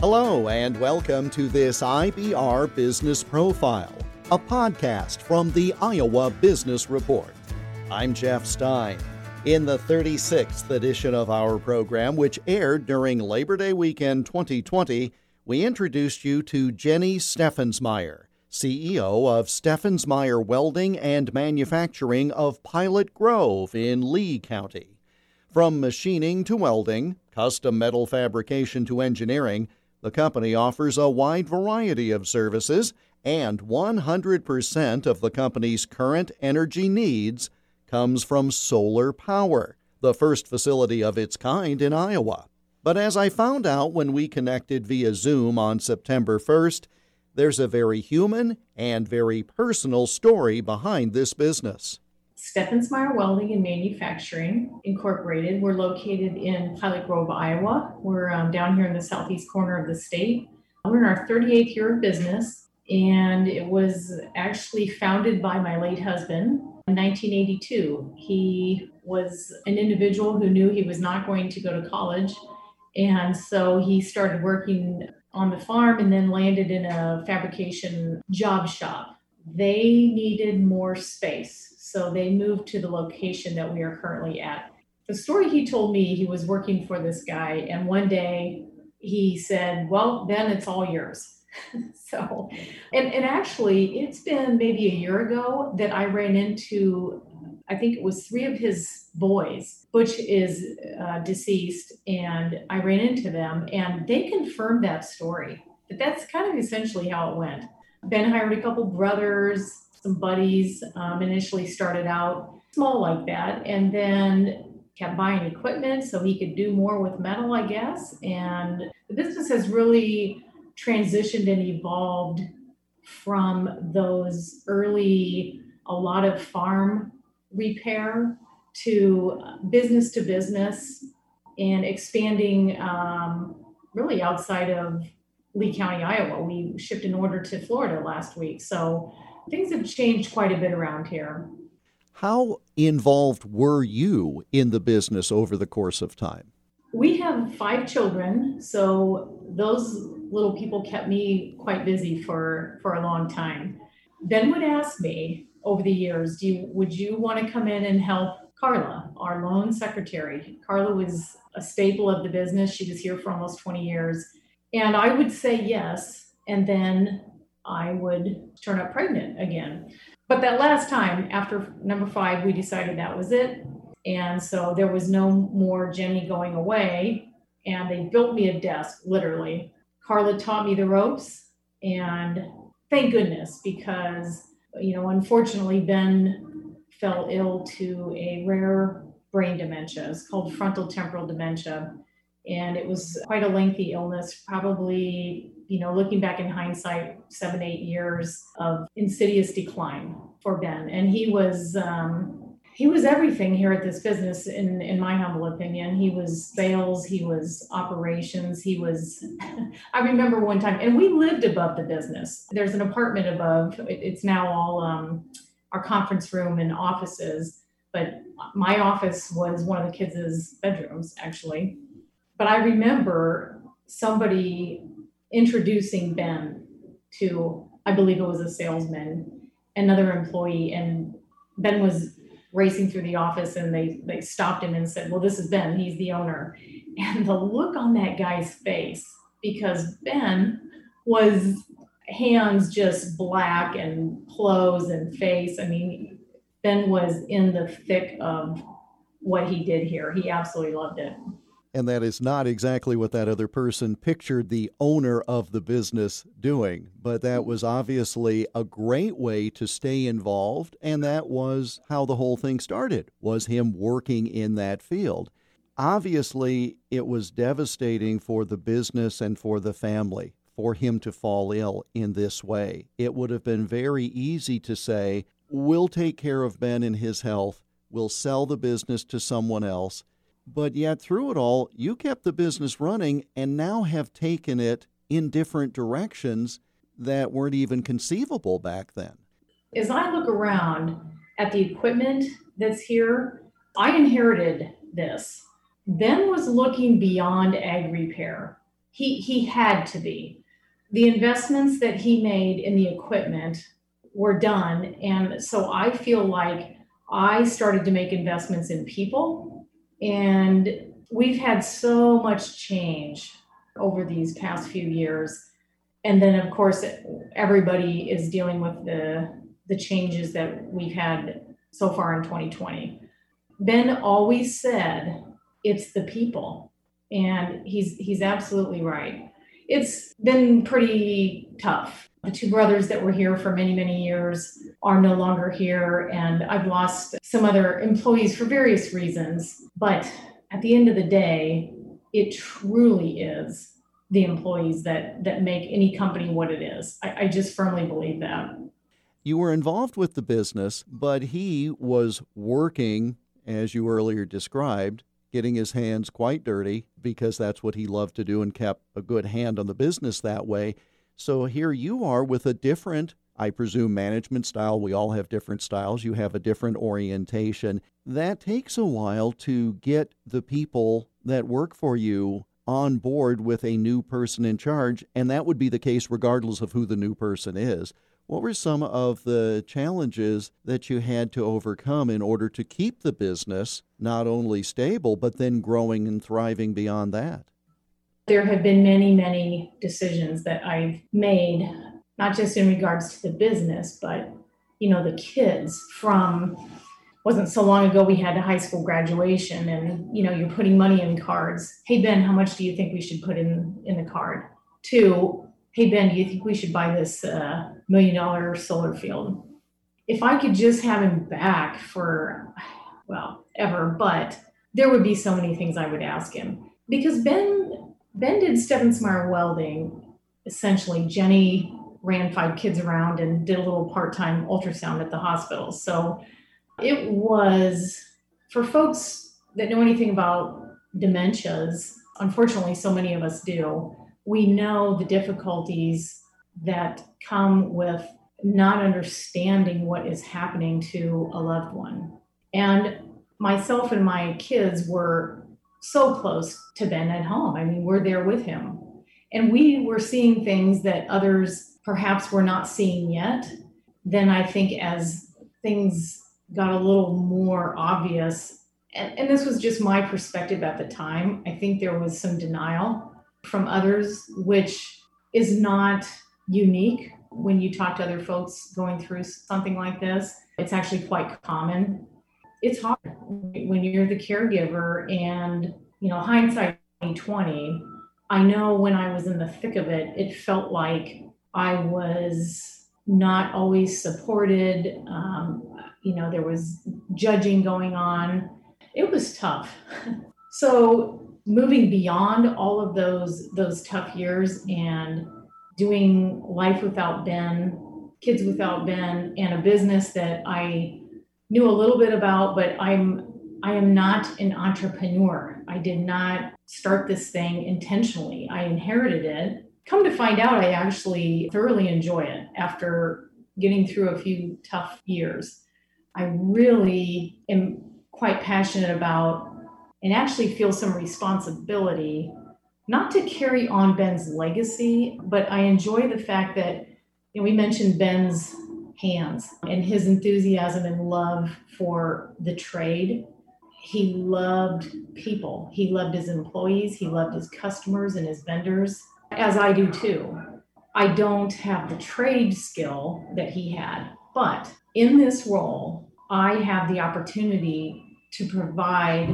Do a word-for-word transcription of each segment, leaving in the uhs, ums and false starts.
Hello and welcome to this I B R Business Profile, a podcast from the Iowa Business Report. I'm Jeff Stein. In the thirty-sixth edition of our program, which aired during Labor Day weekend twenty twenty, we introduced you to Jenny Steffensmeyer, C E O of Steffensmeyer Welding and Manufacturing of Pilot Grove in Lee County. From machining to welding, custom metal fabrication to engineering, the company offers a wide variety of services, and one hundred percent of the company's current energy needs comes from solar power, the first facility of its kind in Iowa. But as I found out when we connected via Zoom on September first, there's a very human and very personal story behind this business. Steffensmeyer Welding and Manufacturing, Incorporated. We're located in Pilot Grove, Iowa. We're um, down here in the southeast corner of the state. We're in our thirty-eighth year of business, and it was actually founded by my late husband in nineteen eighty-two. He was an individual who knew he was not going to go to college, and so he started working on the farm and then landed in a fabrication job shop. They needed more space, so they moved to the location that we are currently at. The story he told me, he was working for this guy, and one day he said, well, then it's all yours. So, and, and actually, it's been maybe a year ago that I ran into, I think it was three of his boys. Butch is uh, deceased, and I ran into them, and they confirmed that story. But that's kind of essentially how it went. Ben hired a couple brothers, some buddies, um, initially started out small like that, and then kept buying equipment so he could do more with metal, I guess. And the business has really transitioned and evolved from those early, a lot of farm repair to business to business and expanding um, really outside of Lee County, Iowa. We shipped an order to Florida last week. So things have changed quite a bit around here. How involved were you in the business over the course of time? We have five children, so those little people kept me quite busy for, for a long time. Ben would ask me over the years, do you, would you want to come in and help Carla, our loan secretary? Carla was a staple of the business. She was here for almost twenty years. And I would say yes, and then I would turn up pregnant again. But that last time, after number five, we decided that was it. And so there was no more Jenny going away. And they built me a desk, literally. Carla taught me the ropes, and thank goodness, because, you know, unfortunately, Ben fell ill to a rare brain dementia. It's called frontal temporal dementia, and it was quite a lengthy illness, probably, you know, looking back in hindsight, seven, eight years of insidious decline for Ben. And he was um, he was everything here at this business, in, in my humble opinion. He was sales, he was operations, he was, I remember one time, and we lived above the business. There's an apartment above, it's now all um, our conference room and offices, but my office was one of the kids' bedrooms, actually. But I remember somebody introducing Ben to, I believe it was a salesman, another employee, and Ben was racing through the office, and they, they stopped him and said, well, this is Ben, he's the owner. And the look on that guy's face, because Ben was hands just black and clothes and face. I mean, Ben was in the thick of what he did here. He absolutely loved it. And that is not exactly what that other person pictured the owner of the business doing. But that was obviously a great way to stay involved. And that was how the whole thing started, was him working in that field. Obviously, it was devastating for the business and for the family for him to fall ill in this way. It would have been very easy to say, we'll take care of Ben and his health. We'll sell the business to someone else. But yet through it all, you kept the business running and now have taken it in different directions that weren't even conceivable back then. As I look around at the equipment that's here, I inherited this. Ben was looking beyond ag repair. he he had to be. The investments that he made in the equipment were done. And so I feel like I started to make investments in people. And we've had so much change over these past few years. And then, of course, everybody is dealing with the, the changes that we've had so far in twenty twenty. Ben always said, it's the people. And he's he's absolutely right. It's been pretty tough. The two brothers that were here for many, many years are no longer here. And I've lost some other employees for various reasons. But at the end of the day, it truly is the employees that, that make any company what it is. I, I just firmly believe that. You were involved with the business, but he was working, as you earlier described, getting his hands quite dirty because that's what he loved to do and kept a good hand on the business that way. So here you are with a different, I presume, management style. We all have different styles. You have a different orientation. That takes a while to get the people that work for you on board with a new person in charge, and that would be the case regardless of who the new person is. What were some of the challenges that you had to overcome in order to keep the business not only stable, but then growing and thriving beyond that? There have been many, many decisions that I've made, not just in regards to the business, but, you know, the kids from... wasn't so long ago we had a high school graduation and, you know, you're putting money in cards. Hey, Ben, how much do you think we should put in, in the card? To, hey, Ben, do you think we should buy this uh, million dollar solar field? If I could just have him back for, well, ever, but there would be so many things I would ask him. Because Ben, Ben did Steffensmeyer Welding, essentially. Jenny ran five kids around and did a little part-time ultrasound at the hospital. So it was, for folks that know anything about dementias, unfortunately, so many of us do, we know the difficulties that come with not understanding what is happening to a loved one. And myself and my kids were so close to Ben at home. I mean, we're there with him. And we were seeing things that others perhaps were not seeing yet. Then I think as things got a little more obvious, and, and this was just my perspective at the time, I think there was some denial from others, which is not unique. When you talk to other folks going through something like this, it's actually quite common. It's hard when you're the caregiver, and, you know, hindsight twenty twenty, I know when I was in the thick of it, it felt like I was not always supported. Um, You know, there was judging going on. It was tough. So moving beyond all of those those tough years and doing life without Ben, kids without Ben, and a business that I knew a little bit about, but I'm I am not an entrepreneur. I did not start this thing intentionally. I inherited it. Come to find out, I actually thoroughly enjoy it after getting through a few tough years. I really am quite passionate about and actually feel some responsibility, not to carry on Ben's legacy, but I enjoy the fact that, you know, we mentioned Ben's hands and his enthusiasm and love for the trade. He loved people. He loved his employees. He loved his customers and his vendors, as I do too. I don't have the trade skill that he had, but in this role, I have the opportunity to provide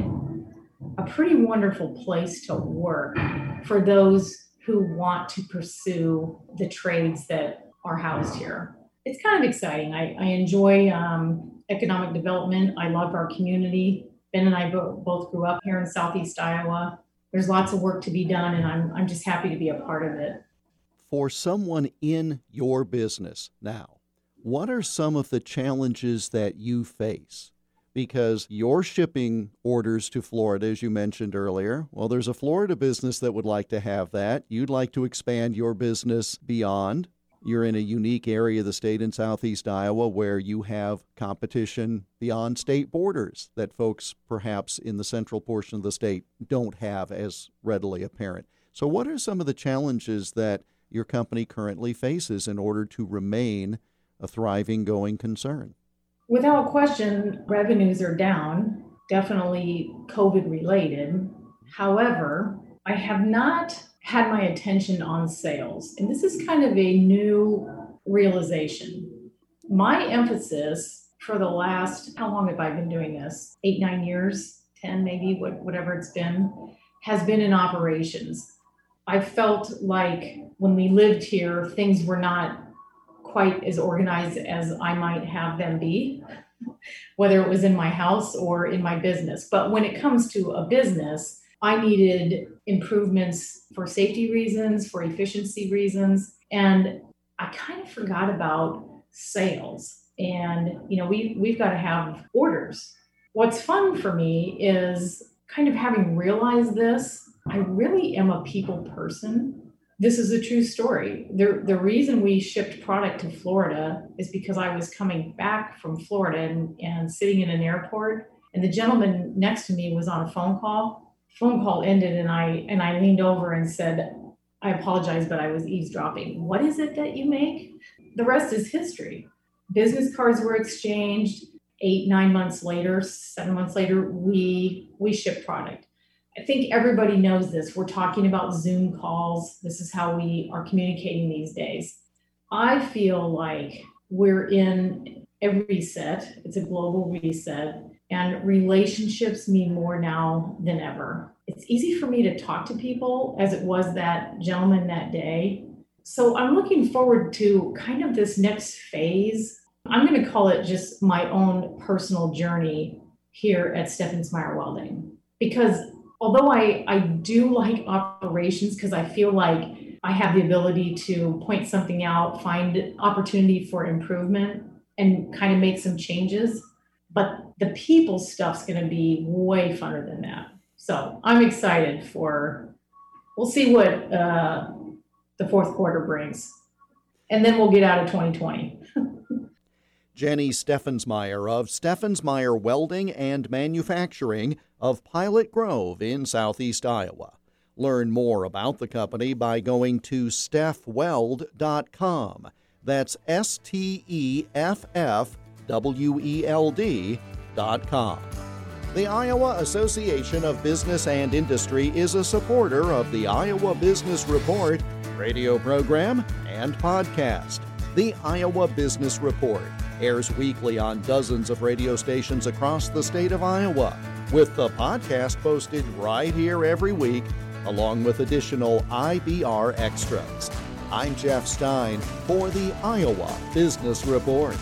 a pretty wonderful place to work for those who want to pursue the trades that are housed here. It's kind of exciting. I, I enjoy um, economic development. I love our community. Ben and I bo- both grew up here in Southeast Iowa. There's lots of work to be done, and I'm, I'm just happy to be a part of it. For someone in your business now, what are some of the challenges that you face? Because you're shipping orders to Florida, as you mentioned earlier. Well, there's a Florida business that would like to have that. You'd like to expand your business beyond. You're in a unique area of the state in Southeast Iowa where you have competition beyond state borders that folks perhaps in the central portion of the state don't have as readily apparent. So what are some of the challenges that your company currently faces in order to remain a thriving going concern? Without question, revenues are down, definitely COVID related. However, I have not had my attention on sales. And this is kind of a new realization. My emphasis for the last, how long have I been doing this? Eight, nine years, ten maybe, whatever it's been, has been in operations. I felt like when we lived here, things were not quite as organized as I might have them be, whether it was in my house or in my business. But when it comes to a business, I needed improvements for safety reasons, for efficiency reasons. And I kind of forgot about sales. And, you know, we, we've got to have orders. What's fun for me is kind of having realized this, I really am a people person. This is a true story. The, the reason we shipped product to Florida is because I was coming back from Florida and, and sitting in an airport. And the gentleman next to me was on a phone call. Phone call ended and I and I leaned over and said, I apologize, but I was eavesdropping. What is it that you make? The rest is history. Business cards were exchanged. Eight, nine months later, seven months later, we we ship product. I think everybody knows this. We're talking about Zoom calls. This is how we are communicating these days. I feel like we're in a reset. It's a global reset. And relationships mean more now than ever. It's easy for me to talk to people as it was that gentleman that day. So I'm looking forward to kind of this next phase. I'm going to call it just my own personal journey here at Steffensmeyer Welding. Because although I, I do like operations because I feel like I have the ability to point something out, find opportunity for improvement, and kind of make some changes. But the people stuff's going to be way funner than that. So I'm excited for, we'll see what uh, the fourth quarter brings. And then we'll get out of twenty twenty. Jenny Steffensmeyer of Steffensmeyer Welding and Manufacturing of Pilot Grove in Southeast Iowa. Learn more about the company by going to steff weld dot com. That's S T E F F W E L D dot com. The Iowa Association of Business and Industry is a supporter of the Iowa Business Report radio program and podcast. The Iowa Business Report airs weekly on dozens of radio stations across the state of Iowa, with the podcast posted right here every week, along with additional I B R extras. I'm Jeff Stein for the Iowa Business Report.